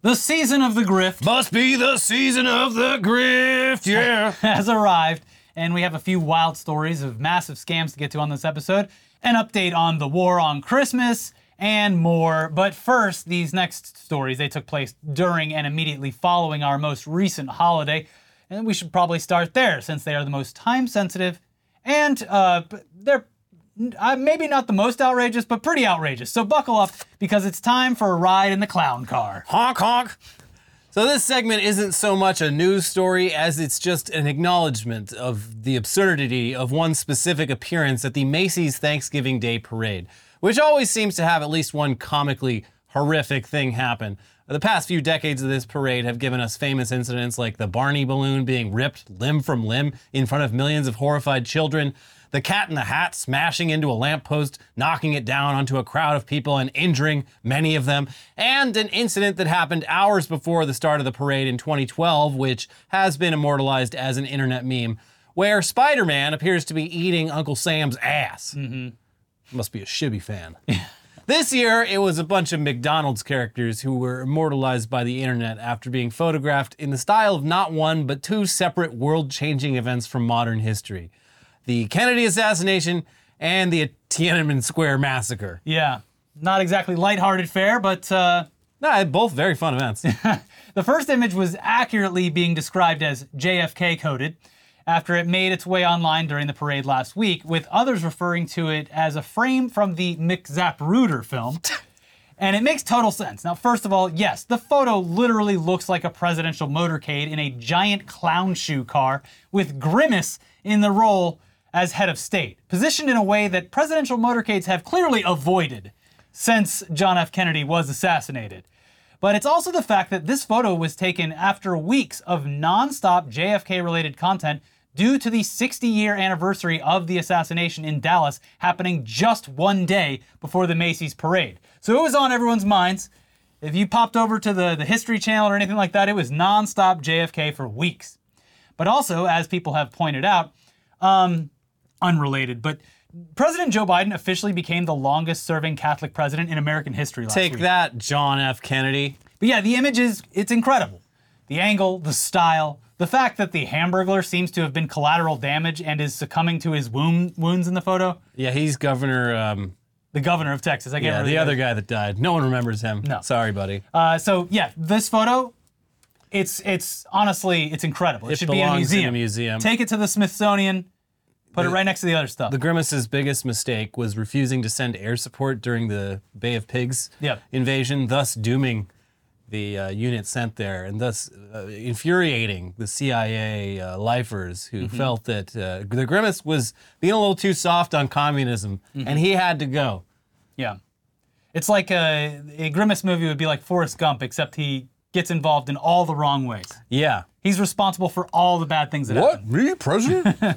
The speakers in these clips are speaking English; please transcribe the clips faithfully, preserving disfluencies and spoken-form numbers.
The season of the grift. Must be the season of the grift, yeah. Has arrived, and we have a few wild stories of massive scams to get to on this episode, an update on the war on Christmas, and more. But first, these next stories, they took place during and immediately following our most recent holiday, and we should probably start there since they are the most time-sensitive, and uh, they're uh, maybe not the most outrageous, but pretty outrageous. So buckle up, because it's time for a ride in the clown car. Honk, honk. So this segment isn't so much a news story as it's just an acknowledgement of the absurdity of one specific appearance at the Macy's Thanksgiving Day Parade, which always seems to have at least one comically horrific thing happen. The past few decades of this parade have given us famous incidents like the Barney balloon being ripped limb from limb in front of millions of horrified children, the Cat in the Hat smashing into a lamppost, knocking it down onto a crowd of people and injuring many of them, and an incident that happened hours before the start of the parade in twenty twelve, which has been immortalized as an internet meme, where Spider-Man appears to be eating Uncle Sam's ass. Mm-hmm. Must be a shibby fan. This year, it was a bunch of McDonald's characters who were immortalized by the internet after being photographed in the style of not one, but two separate world-changing events from modern history. The Kennedy assassination and the Tiananmen Square massacre. Yeah, not exactly lighthearted fare, but... Uh... No, both very fun events. The first image was accurately being described as J F K-coded, after it made its way online during the parade last week, with others referring to it as a frame from the McZapruder film. And it makes total sense. Now, first of all, yes, the photo literally looks like a presidential motorcade in a giant clown shoe car with Grimace in the role as head of state, positioned in a way that presidential motorcades have clearly avoided since John F. Kennedy was assassinated. But it's also the fact that this photo was taken after weeks of nonstop J F K-related content due to the sixty-year anniversary of the assassination in Dallas happening just one day before the Macy's parade. So it was on everyone's minds. If you popped over to the, the History Channel or anything like that, it was nonstop J F K for weeks. But also, as people have pointed out, um, unrelated, but President Joe Biden officially became the longest-serving Catholic president in American history last week. Take that, John F. Kennedy. But yeah, the image is, it's incredible. The angle, the style, the fact that the Hamburglar seems to have been collateral damage and is succumbing to his wound, wounds in the photo. Yeah, he's governor... Um, the governor of Texas. I can't remember. Yeah, the other guy that died. No one remembers him. No. Sorry, buddy. Uh, so, yeah, this photo, it's it's honestly, it's incredible. It, it should be in a museum. in a museum. Take it to the Smithsonian, put the, it right next to the other stuff. The Grimace's biggest mistake was refusing to send air support during the Bay of Pigs yep. invasion, thus dooming... the uh, unit sent there, and thus uh, infuriating the C I A uh, lifers who mm-hmm. felt that uh, the Grimace was being a little too soft on communism, mm-hmm. and he had to go. Yeah. It's like a, a Grimace movie would be like Forrest Gump, except he gets involved in all the wrong ways. Yeah. He's responsible for all the bad things that what? happen. What? Me, president? uh,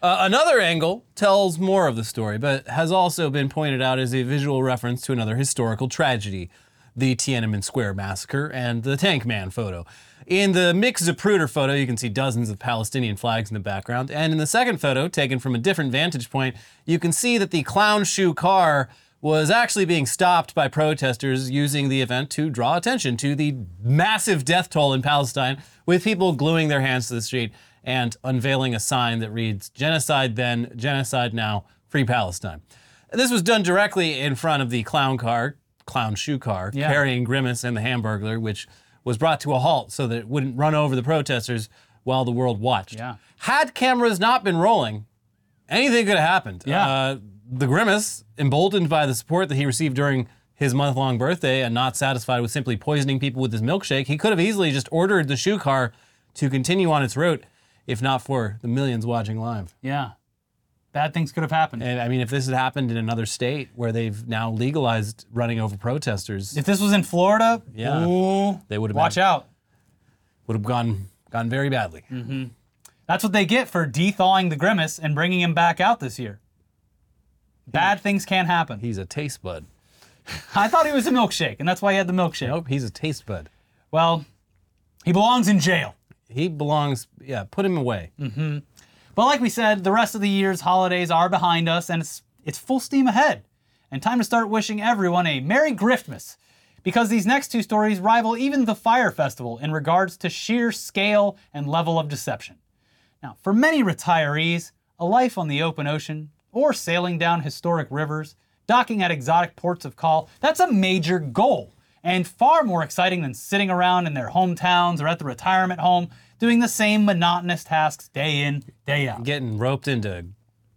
another angle tells more of the story, but has also been pointed out as a visual reference to another historical tragedy, the Tiananmen Square massacre, and the Tank Man photo. In the McZapruder photo, you can see dozens of Palestinian flags in the background, and in the second photo, taken from a different vantage point, you can see that the clown shoe car was actually being stopped by protesters using the event to draw attention to the massive death toll in Palestine, with people gluing their hands to the street and unveiling a sign that reads, "Genocide then, genocide now, free Palestine." This was done directly in front of the clown car, clown shoe car, yeah. carrying Grimace and the Hamburglar, which was brought to a halt so that it wouldn't run over the protesters while the world watched. Yeah. Had cameras not been rolling, anything could have happened. Yeah. Uh, the Grimace, emboldened by the support that he received during his month-long birthday and not satisfied with simply poisoning people with his milkshake, he could have easily just ordered the shoe car to continue on its route, if not for the millions watching live. Yeah. Bad things could have happened. And I mean, if this had happened in another state where they've now legalized running over protesters. If this was in Florida, yeah, ooh, they would have watch been, out. Would have gone gone very badly. Mm-hmm. That's what they get for de-thawing the Grimace and bringing him back out this year. Bad he, things can happen. He's a taste bud. I thought he was a milkshake, and that's why he had the milkshake. Nope, he's a taste bud. Well, he belongs in jail. He belongs, yeah, put him away. Mm-hmm. But like we said, the rest of the year's holidays are behind us, and it's it's full steam ahead. And time to start wishing everyone a Merry Griftmas. because these next two stories rival even the Fire Festival in regards to sheer scale and level of deception. Now, for many retirees, a life on the open ocean, or sailing down historic rivers, docking at exotic ports of call, that's a major goal, and far more exciting than sitting around in their hometowns or at the retirement home doing the same monotonous tasks day in, day out. Getting roped into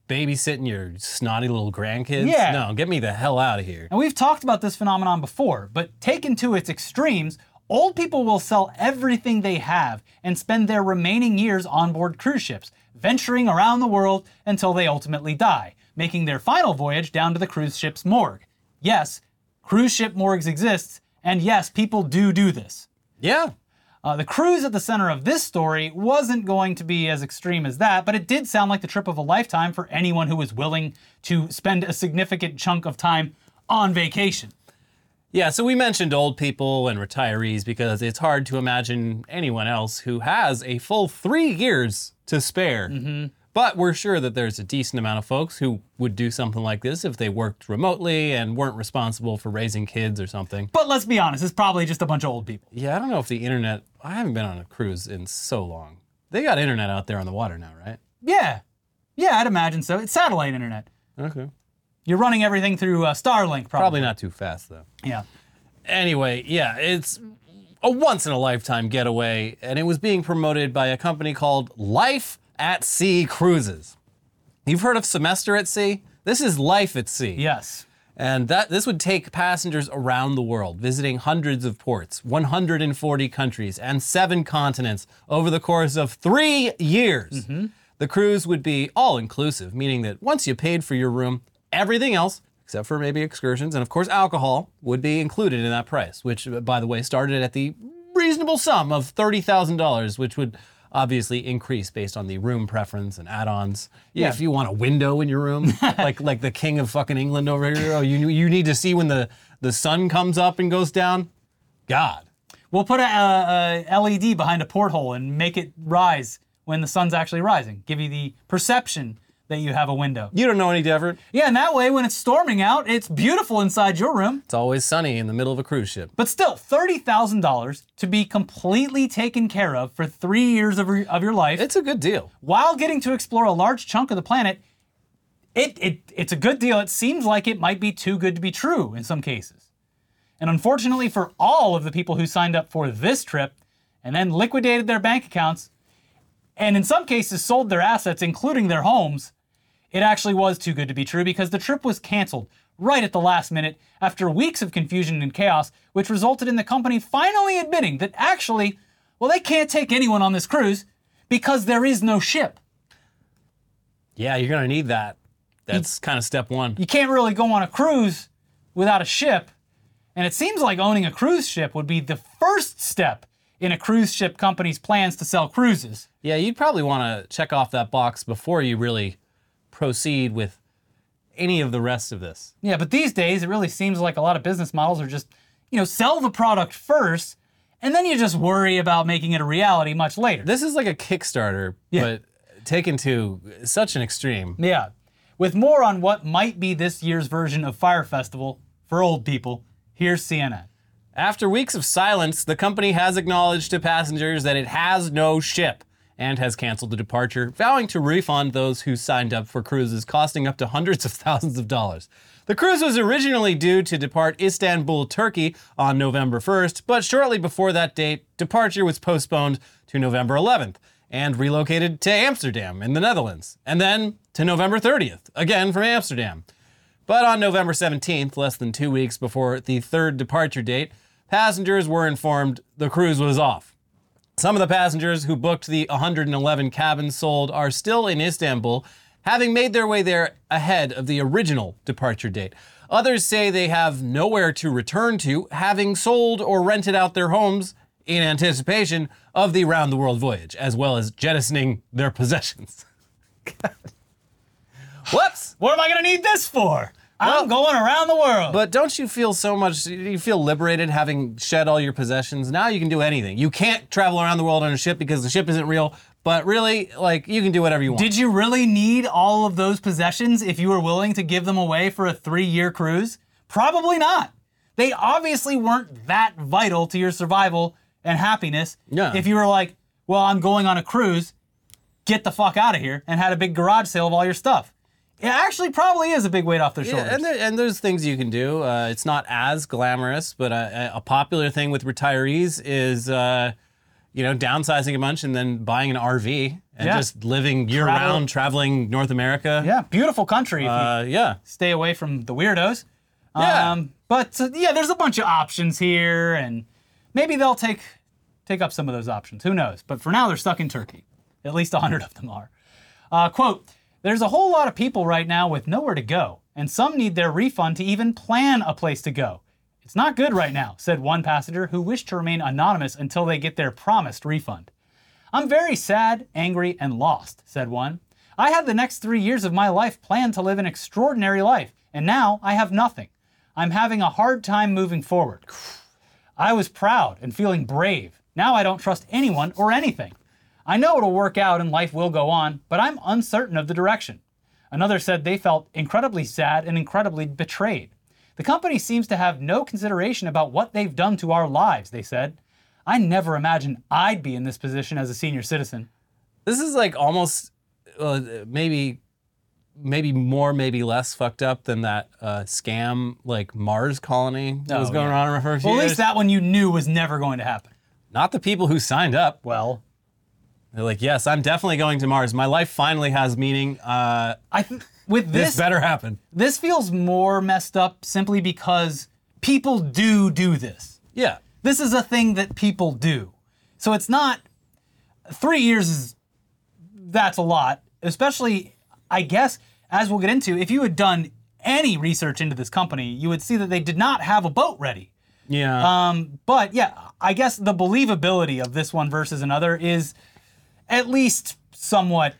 babysitting your snotty little grandkids? Yeah. No, get me the hell out of here. And we've talked about this phenomenon before, but taken to its extremes, old people will sell everything they have and spend their remaining years on board cruise ships, venturing around the world until they ultimately die, making their final voyage down to the cruise ship's morgue. Yes, cruise ship morgues exist, and yes, people do do this. Yeah. Uh, the cruise at the center of this story wasn't going to be as extreme as that, but it did sound like the trip of a lifetime for anyone who was willing to spend a significant chunk of time on vacation. Yeah, so we mentioned old people and retirees because it's hard to imagine anyone else who has a full three years to spare. Mm-hmm. But we're sure that there's a decent amount of folks who would do something like this if they worked remotely and weren't responsible for raising kids or something. But let's be honest, it's probably just a bunch of old people. Yeah, I don't know if the internet, I haven't been on a cruise in so long. They got internet out there on the water now, right? Yeah, yeah, I'd imagine so. It's satellite internet. Okay. You're running everything through uh, Starlink, probably. Probably not too fast, though. Yeah. Anyway, yeah, it's a once-in-a-lifetime getaway, and it was being promoted by a company called Life at Sea Cruises. You've heard of Semester at Sea? This is Life at Sea. Yes. And that this would take passengers around the world, visiting hundreds of ports, one hundred forty countries, and seven continents over the course of three years. Mm-hmm. The cruise would be all-inclusive, meaning that once you paid for your room, everything else, except for maybe excursions, and of course alcohol, would be included in that price, which, by the way, started at the reasonable sum of thirty thousand dollars, which would obviously increase based on the room preference and add-ons. Yeah, yeah. If you want a window in your room, like like the king of fucking England over here, oh, you you need to see when the, the sun comes up and goes down. God. We'll put a, a, a L E D behind a porthole and make it rise when the sun's actually rising. Give you the perception that you have a window. You don't know any different. Yeah, and that way, when it's storming out, it's beautiful inside your room. It's always sunny in the middle of a cruise ship. But still, thirty thousand dollars to be completely taken care of for three years of, re- of your life. It's a good deal. While getting to explore a large chunk of the planet, it, it it's a good deal. It seems like it might be too good to be true in some cases. And unfortunately for all of the people who signed up for this trip and then liquidated their bank accounts, and in some cases sold their assets, including their homes, it actually was too good to be true because the trip was canceled right at the last minute after weeks of confusion and chaos, which resulted in the company finally admitting that actually, well, they can't take anyone on this cruise because there is no ship. Yeah, you're going to need that. That's kind of step one. You can't really go on a cruise without a ship. And it seems like owning a cruise ship would be the first step in a cruise ship company's plans to sell cruises. Yeah, you'd probably want to check off that box before you really proceed with any of the rest of this. Yeah, but these days it really seems like a lot of business models are just, you know, sell the product first, and then you just worry about making it a reality much later. This is like a Kickstarter, yeah, but taken to such an extreme. Yeah. With more on what might be this year's version of Fire Festival for old people, here's C N N. After weeks of silence, the company has acknowledged to passengers that it has no ship and has canceled the departure, vowing to refund those who signed up for cruises costing up to hundreds of thousands of dollars. The cruise was originally due to depart Istanbul, Turkey on November first, but shortly before that date, departure was postponed to November eleventh and relocated to Amsterdam in the Netherlands, and then to November thirtieth, again from Amsterdam. But on November seventeenth, less than two weeks before the third departure date, passengers were informed the cruise was off. Some of the passengers who booked the one hundred eleven cabins sold are still in Istanbul, having made their way there ahead of the original departure date. Others say they have nowhere to return to, having sold or rented out their homes in anticipation of the round-the-world voyage, as well as jettisoning their possessions. God. Whoops! What am I gonna need this for? Well, I'm going around the world. But don't you feel so much, you feel liberated having shed all your possessions? Now you can do anything. You can't travel around the world on a ship because the ship isn't real, but really, like, you can do whatever you want. Did you really need all of those possessions if you were willing to give them away for a three-year cruise? Probably not. they obviously weren't that vital to your survival and happiness. Yeah. If you were like, well, I'm going on a cruise, get the fuck out of here, and had a big garage sale of all your stuff. It actually probably is a big weight off their shoulders. Yeah, and, there, and there's things you can do. Uh, it's not as glamorous, but a, a popular thing with retirees is, uh, you know, downsizing a bunch and then buying an R V and yeah. just living year-round, Travel. traveling North America. Yeah, beautiful country. Uh, yeah. Stay away from the weirdos. Yeah. Um, but, uh, yeah, there's a bunch of options here, and maybe they'll take take up some of those options. Who knows? But for now, they're stuck in Turkey. At least one hundred of them are. Uh, quote, there's a whole lot of people right now with nowhere to go, and some need their refund to even plan a place to go. It's not good right now, said one passenger who wished to remain anonymous until they get their promised refund. I'm very sad, angry, and lost, said one. I had the next three years of my life planned to live an extraordinary life, and now I have nothing. I'm having a hard time moving forward. I was proud and feeling brave. Now I don't trust anyone or anything. I know it'll work out and life will go on, but I'm uncertain of the direction. Another said they felt incredibly sad and incredibly betrayed. The company seems to have no consideration about what they've done to our lives, they said. I never imagined I'd be in this position as a senior citizen. This is like almost uh, maybe maybe more, maybe less fucked up than that uh, scam like Mars colony that oh, was going yeah. on for a few well, years. Well, at least that one you knew was never going to happen. Not the people who signed up. Well... They're like, yes, I'm definitely going to Mars. My life finally has meaning. Uh, I th- with this, this better happen. This feels more messed up simply because people do do this. Yeah. This is a thing that people do. So it's not, three years is, that's a lot. Especially, I guess, as we'll get into, if you had done any research into this company, you would see that they did not have a boat ready. Yeah. Um. But yeah, I guess the believability of this one versus another is... at least somewhat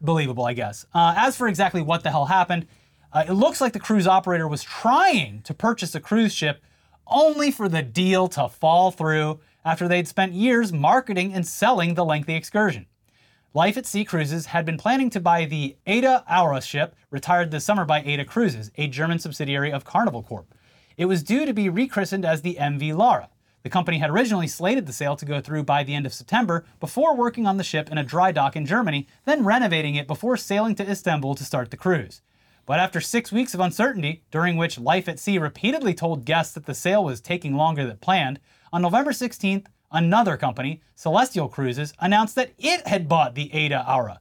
believable, I guess. Uh, as for exactly what the hell happened, uh, it looks like the cruise operator was trying to purchase a cruise ship only for the deal to fall through after they'd spent years marketing and selling the lengthy excursion. Life at Sea Cruises had been planning to buy the AIDAaura ship, retired this summer by AIDA Cruises, a German subsidiary of Carnival Corp. It was due to be rechristened as the M V Lara. The company had originally slated the sale to go through by the end of September before working on the ship in a dry dock in Germany, then renovating it before sailing to Istanbul to start the cruise. But after six weeks of uncertainty, during which Life at Sea repeatedly told guests that the sale was taking longer than planned, on November sixteenth, another company, Celestial Cruises, announced that it had bought the AIDAaura.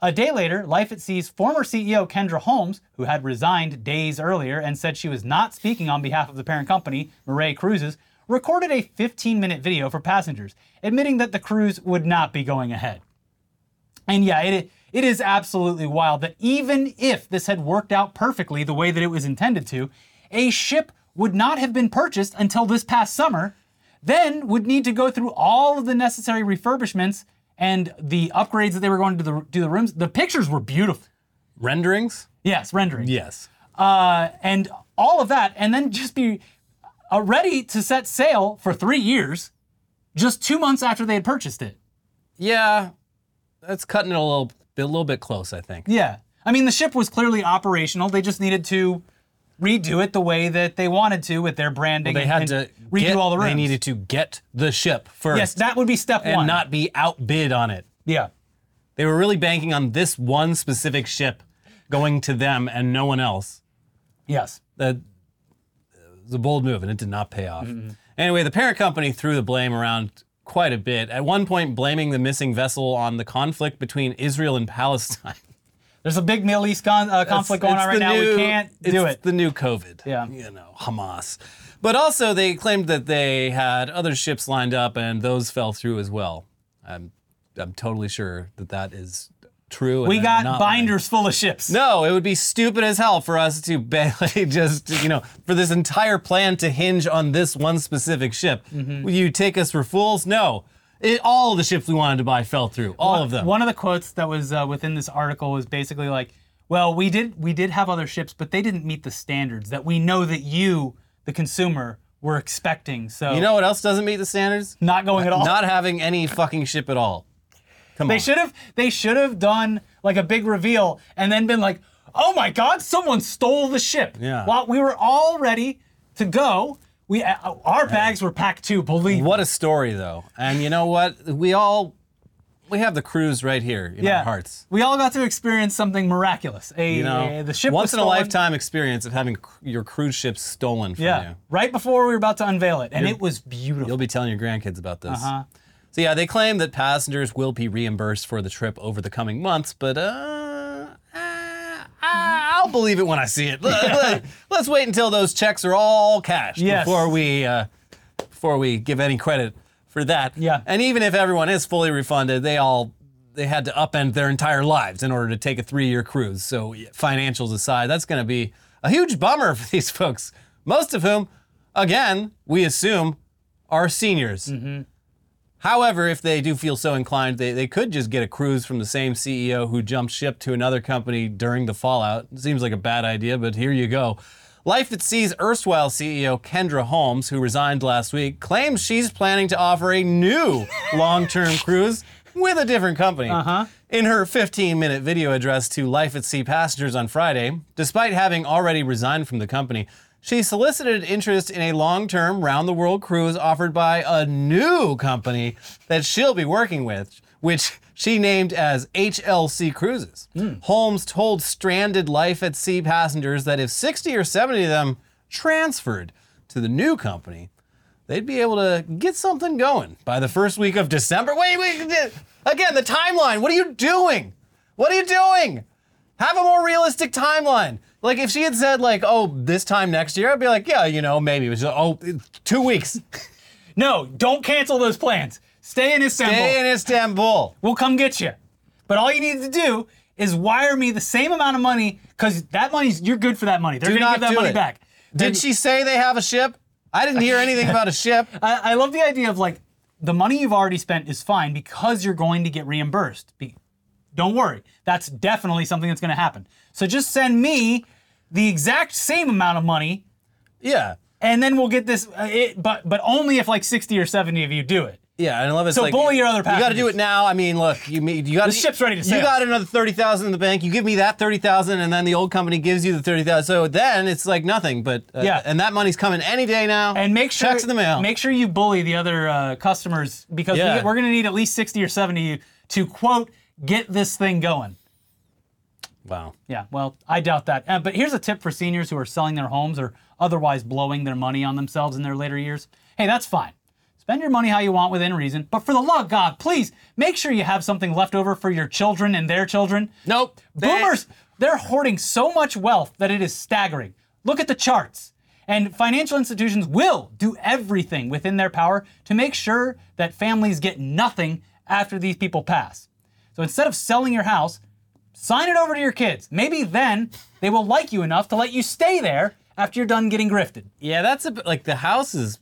A day later, Life at Sea's former C E O Kendra Holmes, who had resigned days earlier and said she was not speaking on behalf of the parent company, Miray Cruises, recorded a fifteen-minute video for passengers, admitting that the cruise would not be going ahead. And yeah, it it is absolutely wild that even if this had worked out perfectly the way that it was intended to, a ship would not have been purchased until this past summer, then would need to go through all of the necessary refurbishments and the upgrades that they were going to do the, do the rooms. The pictures were beautiful. Renderings? Yes, renderings. Yes. Uh, and all of that, and then just be... Uh, ready to set sail for three years, just two months after they had purchased it. Yeah, that's cutting it a little, a little bit close, I think. Yeah. I mean, the ship was clearly operational. They just needed to redo it the way that they wanted to with their branding. Well, they had to redo get, all the rooms. They needed to get the ship first. Yes, that would be step and one. And not be outbid on it. Yeah. They were really banking on this one specific ship going to them and no one else. Yes. The... It was a bold move, and it did not pay off. Mm-hmm. Anyway, the parent company threw the blame around quite a bit, at one point blaming the missing vessel on the conflict between Israel and Palestine. There's a big Middle East con- uh, conflict it's, going it's on right now. New, we can't do it's it. It's the new COVID. Yeah. You know, Hamas. But also, they claimed that they had other ships lined up, and those fell through as well. I'm, I'm totally sure that that is... True. We got binders lying. Full of ships. No, it would be stupid as hell for us to barely just, you know, for this entire plan to hinge on this one specific ship. Mm-hmm. Will you take us for fools? No. It, all of the ships we wanted to buy fell through. All one, of them. One of the quotes that was uh, within this article was basically like, well, we did we did have other ships, but they didn't meet the standards that we know that you, the consumer, were expecting. So you know what else doesn't meet the standards? Not going at all. Not having any fucking ship at all. Come they on. should have they should have done like a big reveal and then been like, oh my God, someone stole the ship. Yeah. While we were all ready to go, we our bags were packed too, believe me. What a story, though. And you know what? We all... We have the cruise right here in yeah. our hearts. We all got to experience something miraculous. A, you know, a the ship once was in stolen. a lifetime experience of having cr your cruise ship stolen from yeah. you. Right before we were about to unveil it, and You're, it was beautiful. You'll be telling your grandkids about this. Uh-huh. So yeah, they claim that passengers will be reimbursed for the trip over the coming months, but uh, uh, I'll believe it when I see it. Yeah. Let's wait until those checks are all cashed yes. before we uh, before we give any credit for that. Yeah. And even if everyone is fully refunded, they all, they had to upend their entire lives in order to take a three-year cruise. So financials aside, that's going to be a huge bummer for these folks, most of whom, again, we assume are seniors. Mm-hmm. However, if they do feel so inclined, they, they could just get a cruise from the same C E O who jumped ship to another company during the fallout. It seems like a bad idea, but here you go. Life at Sea's erstwhile C E O, Kendra Holmes, who resigned last week, claims she's planning to offer a new long-term cruise with a different company. Uh-huh. In her fifteen-minute video address to Life at Sea passengers on Friday, despite having already resigned from the company, she solicited interest in a long-term round-the-world cruise offered by a new company that she'll be working with, which she named as H L C Cruises. Mm. Holmes told stranded Life at Sea passengers that if sixty or seventy of them transferred to the new company, they'd be able to get something going by the first week of December. Wait, wait, again, the timeline. What are you doing? What are you doing? Have a more realistic timeline. Like if she had said like, oh, this time next year, I'd be like, yeah, you know, maybe. It was just, oh, two weeks. No, don't cancel those plans. Stay in Istanbul. Stay in Istanbul. We'll come get you. But all you need to do is wire me the same amount of money, because that money's, you're good for that money. They're going to give that money back. Did she say they have a ship? I didn't hear anything about a ship. I, I love the idea of like, the money you've already spent is fine because you're going to get reimbursed. Be, don't worry. That's definitely something that's going to happen. So just send me the exact same amount of money. Yeah. And then we'll get this, uh, it, but, but only if like sixty or seventy of you do it. Yeah, and I love it. So like, bully your other passengers. You got to do it now. I mean, look, you you got the ship's ready to sail. You got another thirty thousand in the bank. You give me that thirty thousand, and then the old company gives you the thirty thousand. So then it's like nothing. But uh, yeah, and that money's coming any day now. And make sure checks in the mail. Make sure you bully the other uh, customers, because yeah. we, we're going to need at least sixty or seventy to quote get this thing going. Wow. Yeah. Well, I doubt that. Uh, but here's a tip for seniors who are selling their homes or otherwise blowing their money on themselves in their later years. Hey, that's fine. Spend your money how you want within reason, but for the love of God, please make sure you have something left over for your children and their children. Nope. Boomers, they're hoarding so much wealth that it is staggering. Look at the charts. And financial institutions will do everything within their power to make sure that families get nothing after these people pass. So instead of selling your house, sign it over to your kids. Maybe then they will like you enough to let you stay there after you're done getting grifted. Yeah, that's a bit like the house is...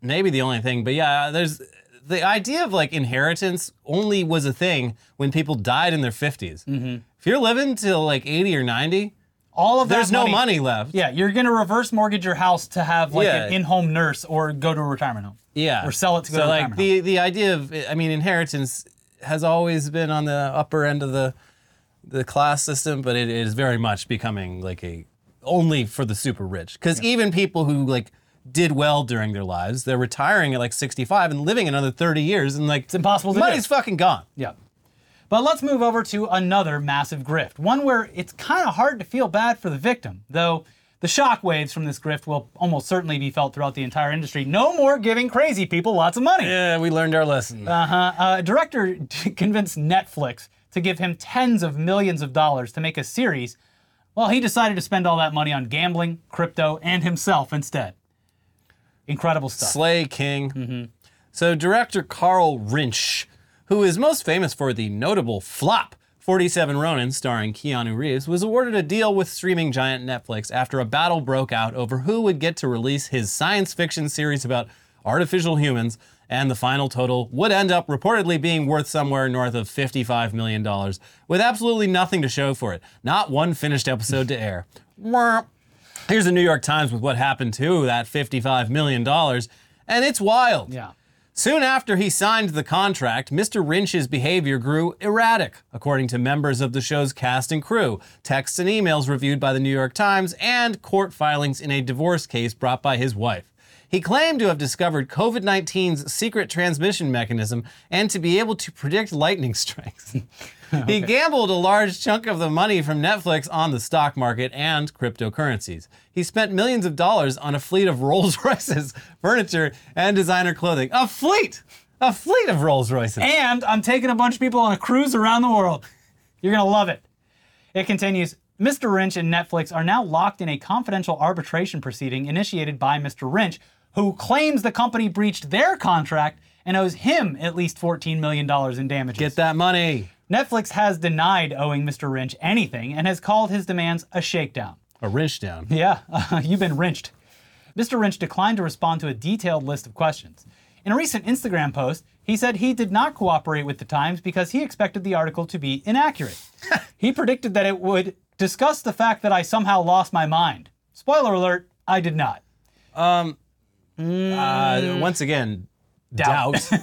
maybe the only thing, but yeah, there's the idea of like inheritance only was a thing when people died in their fifties. Mm-hmm. If you're living till like eighty or ninety, all of there's that money, no money left. Yeah, you're gonna reverse mortgage your house to have like yeah. an in-home nurse or go to a retirement home. Yeah, or sell it to go so to a like retirement the, home. So like the idea of, I mean, inheritance has always been on the upper end of the the class system, but it is very much becoming like a only for the super rich, because yeah. even people who like did well during their lives, they're retiring at like sixty-five and living another thirty years, and like it's impossible to do. Money's fucking gone. Yeah. But let's move over to another massive grift, one where it's kind of hard to feel bad for the victim, though the shockwaves from this grift will almost certainly be felt throughout the entire industry. No more giving crazy people lots of money. Yeah, we learned our lesson. Uh-huh. A director convinced Netflix to give him tens of millions of dollars to make a series. Well, he decided to spend all that money on gambling, crypto, and himself instead. Incredible stuff. Slay King. Mm-hmm. So director Carl Rinsch, who is most famous for the notable flop forty-seven Ronin starring Keanu Reeves, was awarded a deal with streaming giant Netflix after a battle broke out over who would get to release his science fiction series about artificial humans, and the final total would end up reportedly being worth somewhere north of fifty-five million dollars, with absolutely nothing to show for it. Not one finished episode to air. Here's the New York Times with what happened to that fifty-five million dollars, and it's wild. Yeah. Soon after he signed the contract, Mister Rinsch's behavior grew erratic, according to members of the show's cast and crew, texts and emails reviewed by the New York Times, and court filings in a divorce case brought by his wife. He claimed to have discovered COVID nineteen's secret transmission mechanism and to be able to predict lightning strikes. Okay. He gambled a large chunk of the money from Netflix on the stock market and cryptocurrencies. He spent millions of dollars on a fleet of Rolls Royces, furniture, and designer clothing. A fleet! A fleet of Rolls Royces. And I'm taking a bunch of people on a cruise around the world. You're going to love it. It continues, Mister Rinsch and Netflix are now locked in a confidential arbitration proceeding initiated by Mister Rinsch, who claims the company breached their contract and owes him at least fourteen million dollars in damages. Get that money. Netflix has denied owing Mister Rinsch anything and has called his demands a shakedown. A wrench down. Yeah, uh, you've been wrenched. Mister Rinsch declined to respond to a detailed list of questions. In a recent Instagram post, he said he did not cooperate with the Times because he expected the article to be inaccurate. He predicted that it would discuss the fact that I somehow lost my mind. Spoiler alert, I did not. Um, mm. uh, once again, doubt. doubt.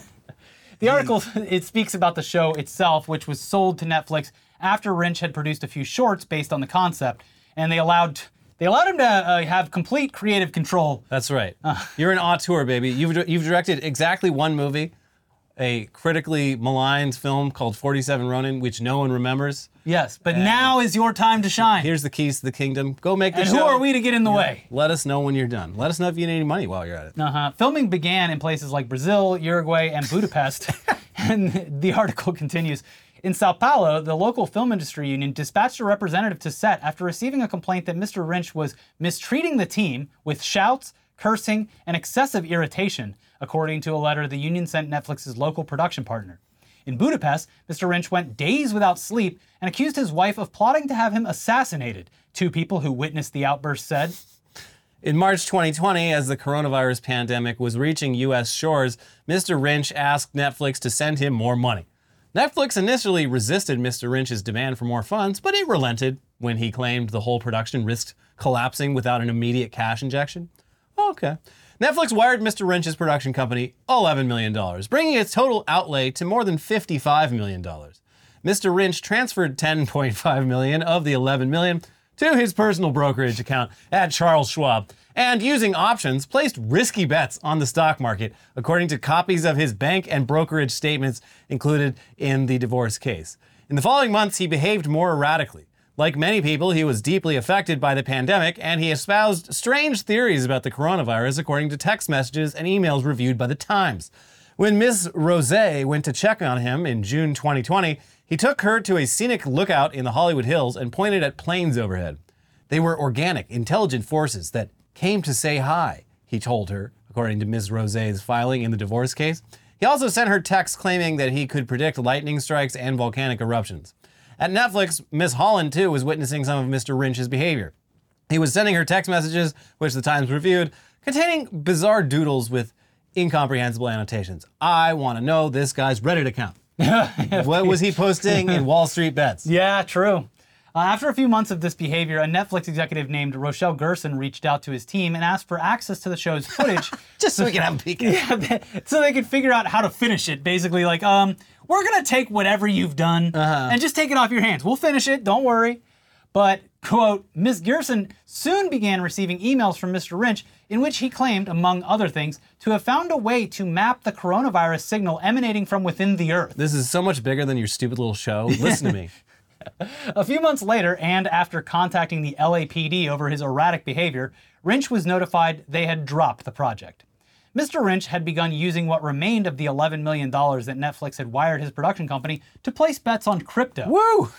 The article, it speaks about the show itself, which was sold to Netflix after Rinsch had produced a few shorts based on the concept, and they allowed they allowed him to uh, have complete creative control. That's right. Uh. You're an auteur, baby. You've you've directed exactly one movie, a critically maligned film called forty-seven Ronin, which no one remembers. Yes, but and now is your time to shine. Here's the keys to the kingdom. Go make the and show. And who are we to get in the yeah. way? Let us know when you're done. Let us know if you need any money while you're at it. Uh-huh. Filming began in places like Brazil, Uruguay, and Budapest. And the article continues. In Sao Paulo, the local film industry union dispatched a representative to set after receiving a complaint that Mister Rinsch was mistreating the team with shouts, cursing, and excessive irritation, according to a letter the union sent Netflix's local production partner. In Budapest, Mister Rinsch went days without sleep and accused his wife of plotting to have him assassinated, two people who witnessed the outburst said. In March twenty twenty, as the coronavirus pandemic was reaching U S shores, Mister Rinsch asked Netflix to send him more money. Netflix initially resisted Mister Rinsch's demand for more funds, but it relented when he claimed the whole production risked collapsing without an immediate cash injection. Okay. Netflix wired Mister Rinsch's production company eleven million dollars, bringing its total outlay to more than fifty-five million dollars. Mister Rinsch transferred ten point five million dollars of the eleven million dollars to his personal brokerage account at Charles Schwab, and using options, placed risky bets on the stock market, according to copies of his bank and brokerage statements included in the divorce case. In the following months, he behaved more erratically. Like many people, he was deeply affected by the pandemic, and he espoused strange theories about the coronavirus according to text messages and emails reviewed by the Times. When Miz Rose went to check on him in June twenty twenty, he took her to a scenic lookout in the Hollywood Hills and pointed at planes overhead. They were organic, intelligent forces that came to say hi, he told her, according to Miz Rose's filing in the divorce case. He also sent her texts claiming that he could predict lightning strikes and volcanic eruptions. At Netflix, Miss Holland, too, was witnessing some of Mister Rinsch's behavior. He was sending her text messages, which the Times reviewed, containing bizarre doodles with incomprehensible annotations. I want to know this guy's Reddit account. What was he posting in Wall Street Bets? Yeah, true. Uh, after a few months of this behavior, a Netflix executive named Rochelle Gerson reached out to his team and asked for access to the show's footage. Just so we can have a peek at it. Yeah, so they could figure out how to finish it, basically. Like, um... we're going to take whatever you've done uh-huh. and just take it off your hands. We'll finish it, don't worry. But, quote, Miz Gerson soon began receiving emails from Mister Rinsch in which he claimed, among other things, to have found a way to map the coronavirus signal emanating from within the earth. This is so much bigger than your stupid little show. Listen to me. A few months later, and after contacting the L A P D over his erratic behavior, Rinsch was notified they had dropped the project. Mister Rinsch had begun using what remained of the eleven million dollars that Netflix had wired his production company to place bets on crypto. Woo!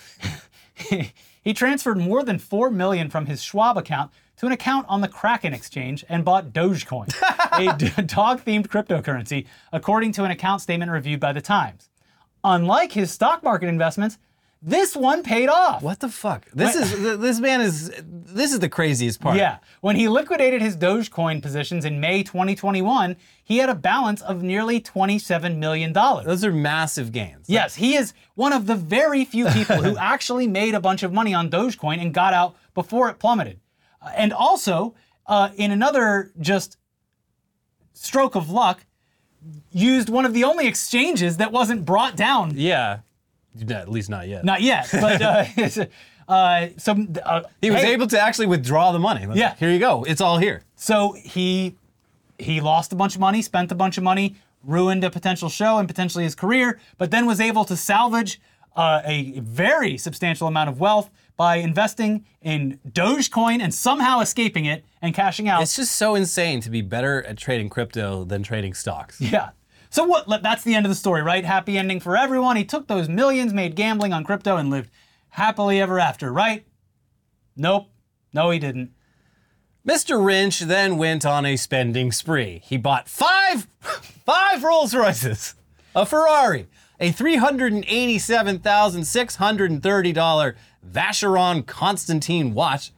He transferred more than four million dollars from his Schwab account to an account on the Kraken exchange and bought Dogecoin, a dog-themed cryptocurrency, according to an account statement reviewed by the Times. Unlike his stock market investments, this one paid off. What the fuck? This when, is this man is this is the craziest part. Yeah. When he liquidated his Dogecoin positions in May twenty twenty-one, he had a balance of nearly twenty-seven million dollars. Those are massive gains. Yes, he is one of the very few people who actually made a bunch of money on Dogecoin and got out before it plummeted. Uh, and also, uh, in another just stroke of luck, used one of the only exchanges that wasn't brought down. Yeah. At least not yet. Not yet, but uh, uh, so uh, he was hey, able to actually withdraw the money. Like, yeah, here you go. It's all here. So he he lost a bunch of money, spent a bunch of money, ruined a potential show and potentially his career, but then was able to salvage uh, a very substantial amount of wealth by investing in Dogecoin and somehow escaping it and cashing out. It's just so insane to be better at trading crypto than trading stocks. Yeah. So what? That's the end of the story, right? Happy ending for everyone. He took those millions, made gambling on crypto, and lived happily ever after, right? Nope. No, he didn't. Mister Rinsch then went on a spending spree. He bought five, five Rolls Royces, a Ferrari, a three hundred eighty-seven thousand six hundred thirty dollars Vacheron Constantin watch,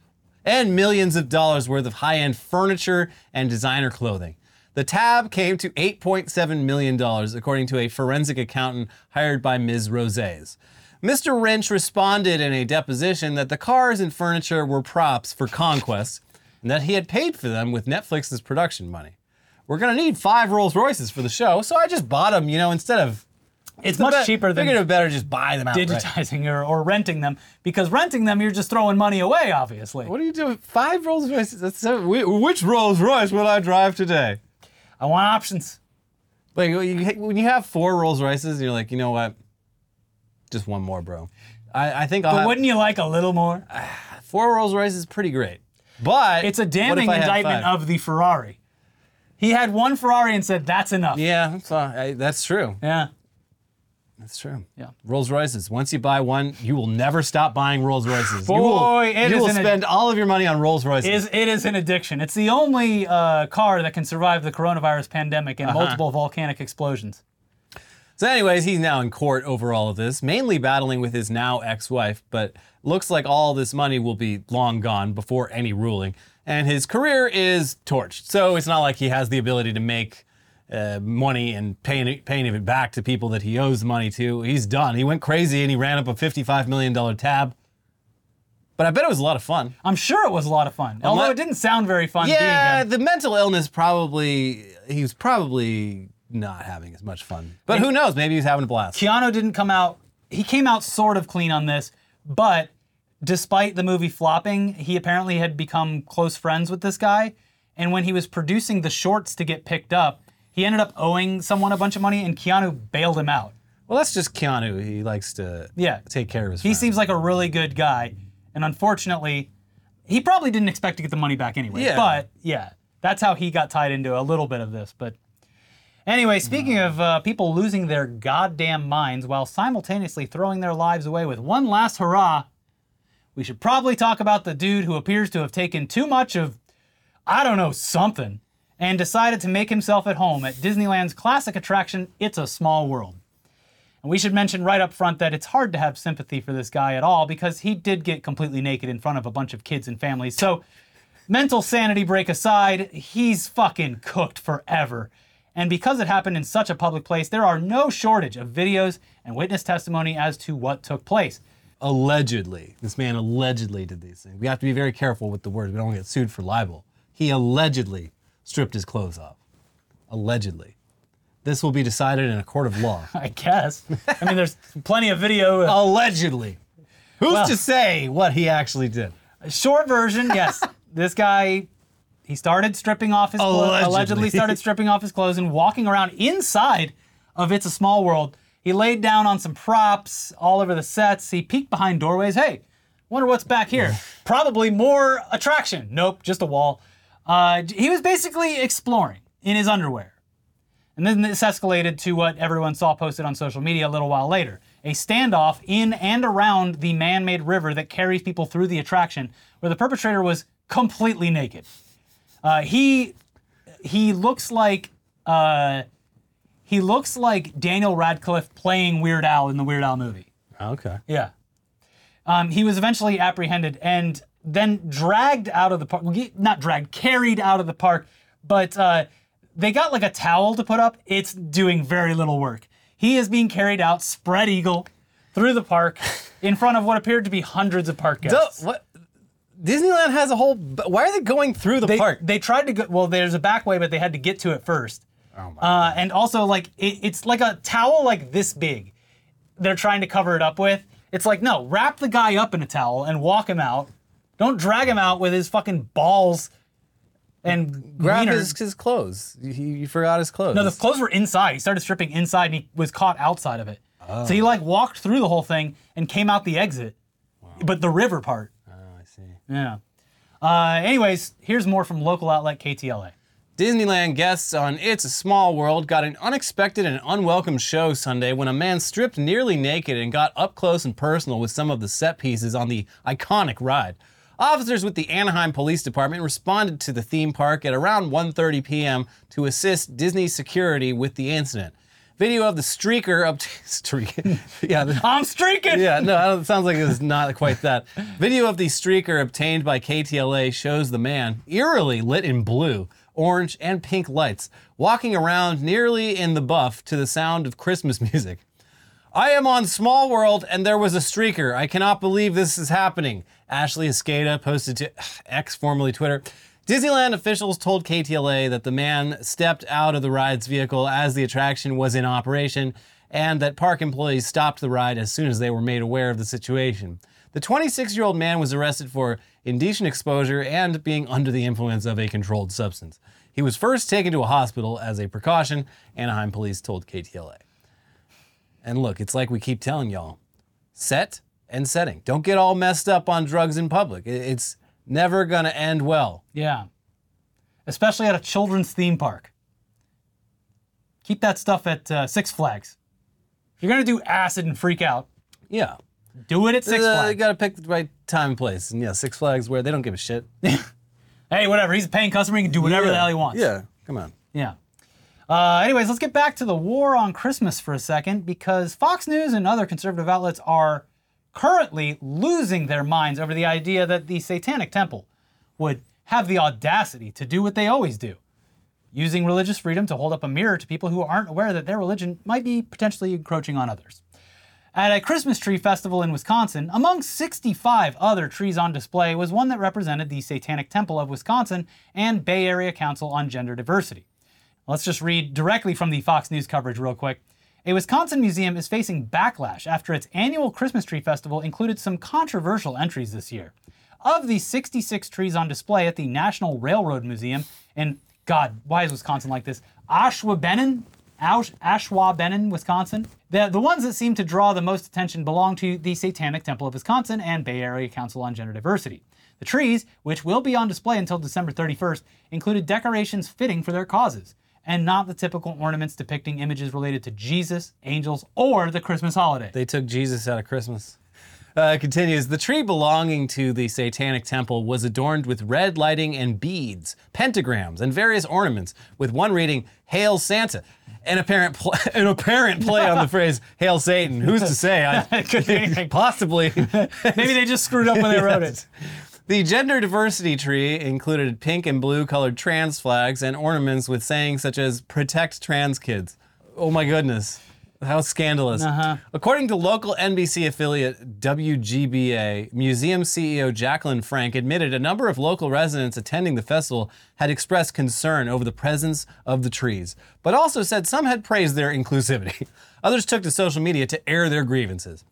and millions of dollars worth of high-end furniture and designer clothing. The tab came to eight point seven million dollars, according to a forensic accountant hired by Miz Rosés. Mister Rinsch responded in a deposition that the cars and furniture were props for Conquest, and that he had paid for them with Netflix's production money. We're gonna need five Rolls Royces for the show, so I just bought them, you know, instead of... It's much be- cheaper than... They're gonna better just buy them out. Digitizing right? or, or renting them, because renting them, you're just throwing money away, obviously. What are you doing? Five Rolls Royces? That's seven. Which Rolls Royce will I drive today? I want options. Like, when you have four Rolls Royces, you're like, you know what? Just one more, bro. I, I think I'll But have, wouldn't you like a little more? Four Rolls Royces is pretty great. But it's a damning indictment of the Ferrari. He had one Ferrari and said, that's enough. Yeah, that's, uh, I, that's true. Yeah. That's true. Yeah. Rolls Royces. Once you buy one, you will never stop buying Rolls Royces. Boy, you will, it you is will spend ad- all of your money on Rolls Royces. It is, it is an addiction. It's the only uh, car that can survive the coronavirus pandemic and uh-huh. multiple volcanic explosions. So anyways, he's now in court over all of this, mainly battling with his now ex-wife, but looks like all this money will be long gone before any ruling, and his career is torched. So it's not like he has the ability to make uh, money and paying paying it back to people that he owes money to. He's done. He went crazy and he ran up a fifty-five million dollars tab. But I bet it was a lot of fun. I'm sure it was a lot of fun, although Unless, it didn't sound very fun. Yeah, being him. The mental illness probably, he was probably... not having as much fun. But and who knows? Maybe he's having a blast. Keanu didn't come out. He came out sort of clean on this, but despite the movie flopping, he apparently had become close friends with this guy. And when he was producing the shorts to get picked up, he ended up owing someone a bunch of money, and Keanu bailed him out. Well, that's just Keanu. He likes to yeah. take care of his friends. He seems like a really good guy. And unfortunately, he probably didn't expect to get the money back anyway. Yeah. But yeah, that's how he got tied into a little bit of this. But anyway, speaking of uh, people losing their goddamn minds while simultaneously throwing their lives away with one last hurrah, we should probably talk about the dude who appears to have taken too much of, I don't know, something, and decided to make himself at home at Disneyland's classic attraction, It's a Small World. And we should mention right up front that it's hard to have sympathy for this guy at all because he did get completely naked in front of a bunch of kids and families. So, mental sanity break aside, he's fucking cooked forever. And because it happened in such a public place, there are no shortage of videos and witness testimony as to what took place. Allegedly. This man allegedly did these things. We have to be very careful with the words. We don't want to get sued for libel. He allegedly stripped his clothes off. Allegedly. This will be decided in a court of law. I guess. I mean, there's plenty of video. Of... Allegedly. Who's well, to say what he actually did? Short version, yes. This guy... He started stripping off his clothes, allegedly. allegedly started stripping off his clothes and walking around inside of It's a Small World. He laid down on some props all over the sets. He peeked behind doorways. Hey, wonder what's back here. Probably more attraction. Nope, just a wall. Uh, he was basically exploring in his underwear. And then this escalated to what everyone saw posted on social media a little while later. A standoff in and around the man-made river that carries people through the attraction where the perpetrator was completely naked. Uh, he he looks like uh, he looks like Daniel Radcliffe playing Weird Al in the Weird Al movie. Okay. Yeah. Um, he was eventually apprehended and then dragged out of the park. Not dragged, carried out of the park. But uh, they got like a towel to put up. It's doing very little work. He is being carried out, spread eagle, through the park in front of what appeared to be hundreds of park guests. Duh, what? Disneyland has a whole... Why are they going through the they, park? They tried to go... Well, there's a back way, but they had to get to it first. Oh, my uh, And also, like, it, it's like a towel like this big. They're trying to cover it up with. It's like, no, wrap the guy up in a towel and walk him out. Don't drag him out with his fucking balls And grabbed his, his clothes. He, he forgot his clothes. No, the clothes were inside. He started stripping inside and he was caught outside of it. Oh. So he like walked through the whole thing and came out the exit. Wow. But the river part. Oh, I see. Yeah. Uh, anyways, here's more from local outlet K T L A. Disneyland guests on It's a Small World got an unexpected and unwelcome show Sunday when a man stripped nearly naked and got up close and personal with some of the set pieces on the iconic ride. Officers with the Anaheim Police Department responded to the theme park at around one thirty p.m. to assist Disney security with the incident. Video of the streaker up to streaking. Yeah, the, I'm streaking. Yeah, no, it sounds like it's not quite that. Video of the streaker obtained by K T L A shows the man, eerily lit in blue, orange, and pink lights, walking around nearly in the buff to the sound of Christmas music. I am on Small World and there was a streaker. I cannot believe this is happening. Ashley Escada posted to X, formerly Twitter. Disneyland officials told K T L A that the man stepped out of the ride's vehicle as the attraction was in operation and that park employees stopped the ride as soon as they were made aware of the situation. The twenty-six-year-old man was arrested for indecent exposure and being under the influence of a controlled substance. He was first taken to a hospital as a precaution, Anaheim police told K T L A. And look, it's like we keep telling y'all, set and setting. Don't get all messed up on drugs in public. It's never gonna end well. Yeah, especially at a children's theme park. Keep that stuff at uh, Six Flags. If you're gonna do acid and freak out, yeah, do it at Six uh, Flags. You gotta pick the right time and place. And yeah, Six Flags where they don't give a shit. Hey, whatever, he's a paying customer, he can do whatever yeah. the hell he wants. Yeah, come on. Yeah. Uh, anyways, let's get back to the war on Christmas for a second, because Fox News and other conservative outlets are currently losing their minds over the idea that the Satanic Temple would have the audacity to do what they always do, using religious freedom to hold up a mirror to people who aren't aware that their religion might be potentially encroaching on others. At a Christmas tree festival in Wisconsin, among sixty-five other trees on display was one that represented the Satanic Temple of Wisconsin and Bay Area Council on Gender Diversity. Let's just read directly from the Fox News coverage real quick. A Wisconsin museum is facing backlash after its annual Christmas tree festival included some controversial entries this year. Of the sixty-six trees on display at the National Railroad Museum, and God, why is Wisconsin like this? Ashwaubenon, Ash- Ashwaubenon, Wisconsin. The, the ones that seem to draw the most attention belong to the Satanic Temple of Wisconsin and Bay Area Council on Gender Diversity. The trees, which will be on display until December thirty-first, included decorations fitting for their causes, and not the typical ornaments depicting images related to Jesus, angels, or the Christmas holiday. They took Jesus out of Christmas. Uh, it continues, the tree belonging to the Satanic Temple was adorned with red lighting and beads, pentagrams, and various ornaments, with one reading, Hail Santa, an apparent, pl- an apparent play on the phrase, Hail Satan. Who's to say? I, could be possibly. Maybe they just screwed up when they wrote yes. it. The gender diversity tree included pink and blue colored trans flags and ornaments with sayings such as protect trans kids. Oh my goodness, how scandalous. Uh-huh. According to local N B C affiliate W G B A, museum C E O Jacqueline Frank admitted a number of local residents attending the festival had expressed concern over the presence of the trees, but also said some had praised their inclusivity. Others took to social media to air their grievances.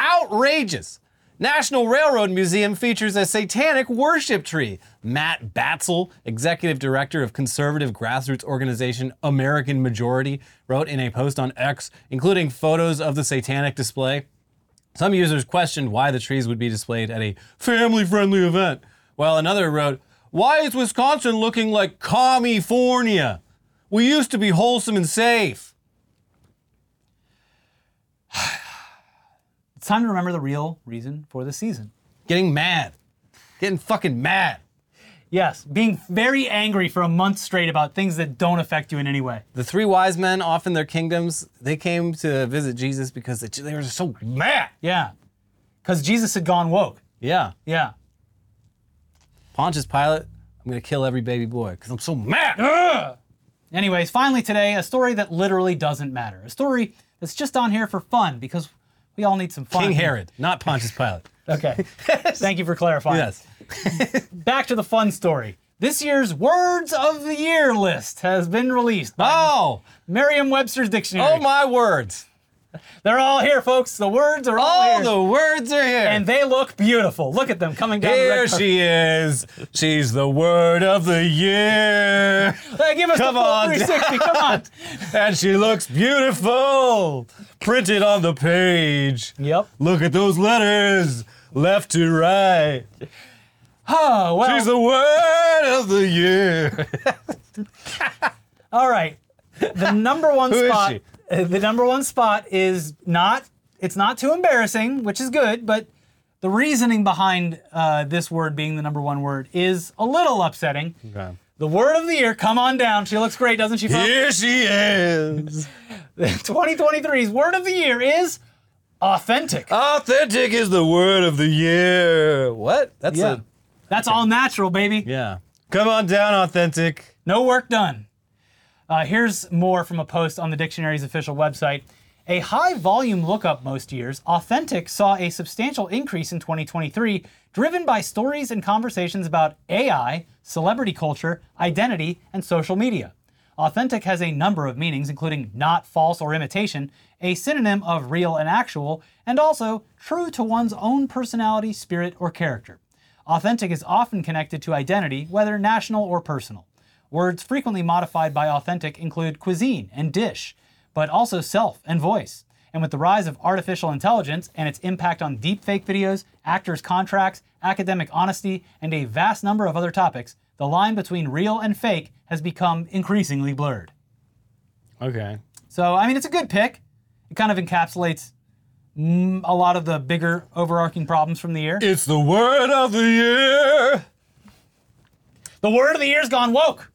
Outrageous! National Railroad Museum features a satanic worship tree. Matt Batzel, executive director of conservative grassroots organization American Majority, wrote in a post on X, including photos of the satanic display. Some users questioned why the trees would be displayed at a family-friendly event, while another wrote, why is Wisconsin looking like California? We used to be wholesome and safe. It's time to remember the real reason for the season. Getting mad. Getting fucking mad. Yes, being very angry for a month straight about things that don't affect you in any way. The three wise men off in their kingdoms, they came to visit Jesus because they, they were so mad. Yeah, because Jesus had gone woke. Yeah. Yeah. Pontius Pilate, I'm going to kill every baby boy because I'm so mad. Ugh! Anyways, finally today, a story that literally doesn't matter. A story that's just on here for fun because we all need some fun. King Herod, not Pontius Pilate. Okay. Thank you for clarifying. Yes. Back to the fun story. This year's Words of the Year list has been released by oh! Merriam-Webster's dictionary. Oh, my words. They're all here, folks. The words are all, all here. All the words are here. And they look beautiful. Look at them coming down here the red carpet. Here she is. She's the word of the year. Hey, give us Come the full on. three sixty. Come on. And she looks beautiful. Printed on the page. Yep. Look at those letters. Left to right. Oh, well. She's the word of the year. All right. The number one Who spot. Is she? The number one spot is not, it's not too embarrassing, which is good, but the reasoning behind uh, this word being the number one word is a little upsetting. Okay. The word of the year, come on down. She looks great, doesn't she, folks? Here she is. twenty twenty-three's word of the year is authentic. Authentic is the word of the year. What? That's yeah. a... That's all natural, baby. Yeah. Come on down, authentic. No work done. Uh, here's more from a post on the dictionary's official website. A high-volume lookup most years, authentic saw a substantial increase in twenty twenty-three, driven by stories and conversations about A I, celebrity culture, identity, and social media. Authentic has a number of meanings, including not false or imitation, a synonym of real and actual, and also true to one's own personality, spirit, or character. Authentic is often connected to identity, whether national or personal. Words frequently modified by authentic include cuisine and dish, but also self and voice. And with the rise of artificial intelligence and its impact on deepfake videos, actors' contracts, academic honesty, and a vast number of other topics, the line between real and fake has become increasingly blurred. Okay. So, I mean, it's a good pick. It kind of encapsulates mm, a lot of the bigger overarching problems from the year. It's the word of the year. The word of the year's gone woke.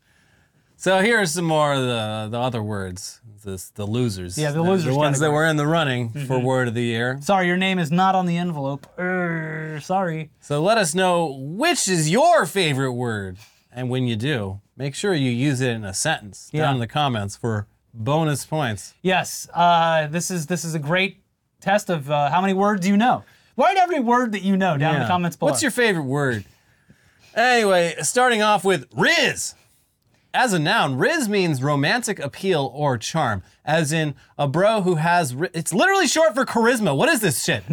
So here's some more of the, the other words, this, the losers. Yeah, the losers. The, the ones that were in the running mm-hmm. for word of the year. Sorry, your name is not on the envelope. Er, sorry. So let us know which is your favorite word. And when you do, make sure you use it in a sentence yeah. down in the comments for bonus points. Yes, uh, this is this is a great test of uh, how many words you know. Write every word that you know down yeah. in the comments below. What's your favorite word? Anyway, starting off with Riz. As a noun, Riz means romantic appeal or charm, as in a bro who has, ri- it's literally short for charisma. What is this shit?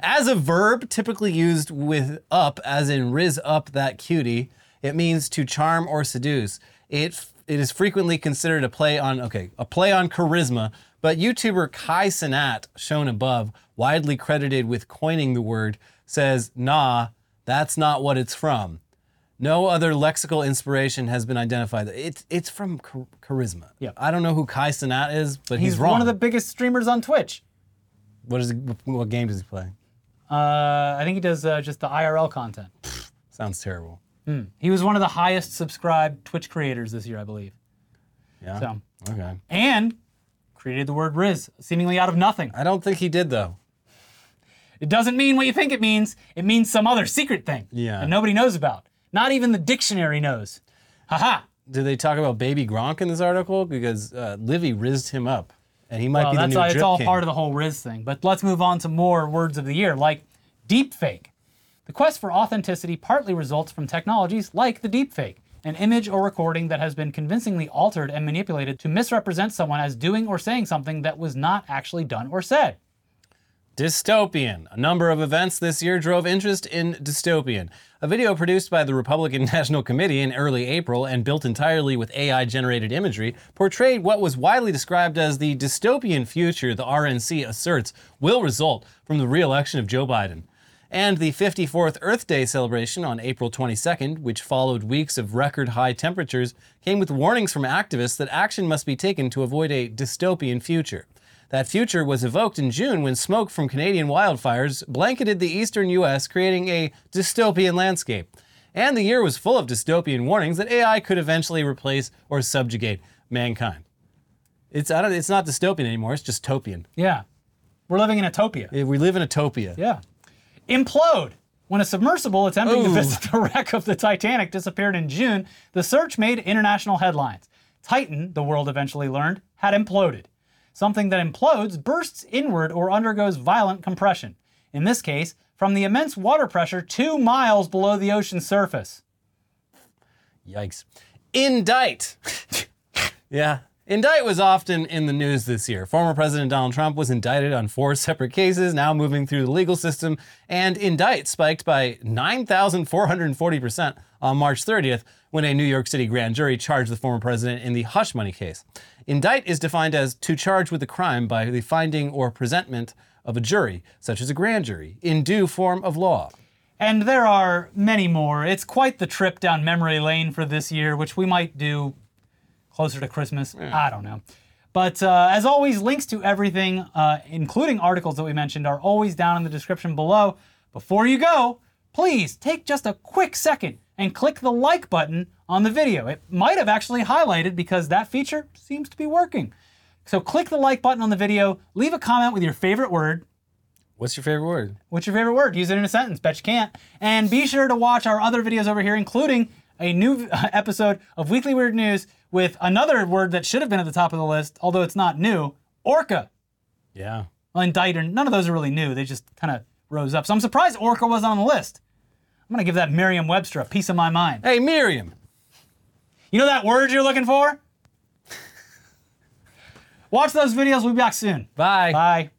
As a verb, typically used with up, as in Riz up that cutie, it means to charm or seduce. It It is frequently considered a play on, okay, a play on charisma, but YouTuber Kai Cenat, shown above, widely credited with coining the word, says, nah, that's not what it's from. No other lexical inspiration has been identified. It's it's from char- charisma. Yeah. I don't know who Kai Cenat is, but he's, he's wrong. He's one of the biggest streamers on Twitch. What is he, what game does he play? Uh, I think he does uh, just the I R L content. Sounds terrible. Mm. He was one of the highest subscribed Twitch creators this year, I believe. Yeah. So. Okay. And created the word Riz, seemingly out of nothing. I don't think he did though. It doesn't mean what you think it means. It means some other secret thing. Yeah. That nobody knows about. Not even the dictionary knows. Ha-ha. Did they talk about Baby Gronk in this article? Because uh, Livy rizzed him up, and he might well, be the new drip king. It's all part of the whole Riz thing. But let's move on to more words of the year, like deepfake. The quest for authenticity partly results from technologies like the deepfake, an image or recording that has been convincingly altered and manipulated to misrepresent someone as doing or saying something that was not actually done or said. Dystopian. A number of events this year drove interest in dystopian. A video produced by the Republican National Committee in early April and built entirely with A I-generated imagery portrayed what was widely described as the dystopian future the R N C asserts will result from the re-election of Joe Biden. And the fifty-fourth Earth Day celebration on April twenty-second, which followed weeks of record high temperatures, came with warnings from activists that action must be taken to avoid a dystopian future. That future was evoked in June when smoke from Canadian wildfires blanketed the eastern U S, creating a dystopian landscape. And the year was full of dystopian warnings that A I could eventually replace or subjugate mankind. It's I don't, it's not dystopian anymore, it's just topian. Yeah. We're living in a topia. We live in a topia. Yeah. Implode. When a submersible attempting Ooh. to visit the wreck of the Titanic disappeared in June, the search made international headlines. Titan, the world eventually learned, had imploded. Something that implodes bursts inward or undergoes violent compression. In this case, from the immense water pressure two miles below the ocean surface. Yikes. Indict. Yeah, Indict was often in the news this year. Former President Donald Trump was indicted on four separate cases, now moving through the legal system, and indict spiked by nine thousand four hundred forty percent on March thirtieth when a New York City grand jury charged the former president in the hush money case. Indict is defined as to charge with a crime by the finding or presentment of a jury, such as a grand jury, in due form of law. And there are many more. It's quite the trip down memory lane for this year, which we might do closer to Christmas, yeah. I don't know. But uh, as always, links to everything, uh, including articles that we mentioned, are always down in the description below. Before you go, please take just a quick second and click the like button on the video. It might have actually highlighted because that feature seems to be working. So click the like button on the video, leave a comment with your favorite word. What's your favorite word? What's your favorite word? Use it in a sentence, bet you can't. And be sure to watch our other videos over here, including a new episode of Weekly Weird News with another word that should have been at the top of the list, although it's not new, orca. Yeah. Well, and Titan, none of those are really new. They just kind of rose up. So I'm surprised orca was on the list. I'm going to give that Merriam-Webster a piece of my mind. Hey, Merriam. You know that word you're looking for? Watch those videos. We'll be back soon. Bye. Bye.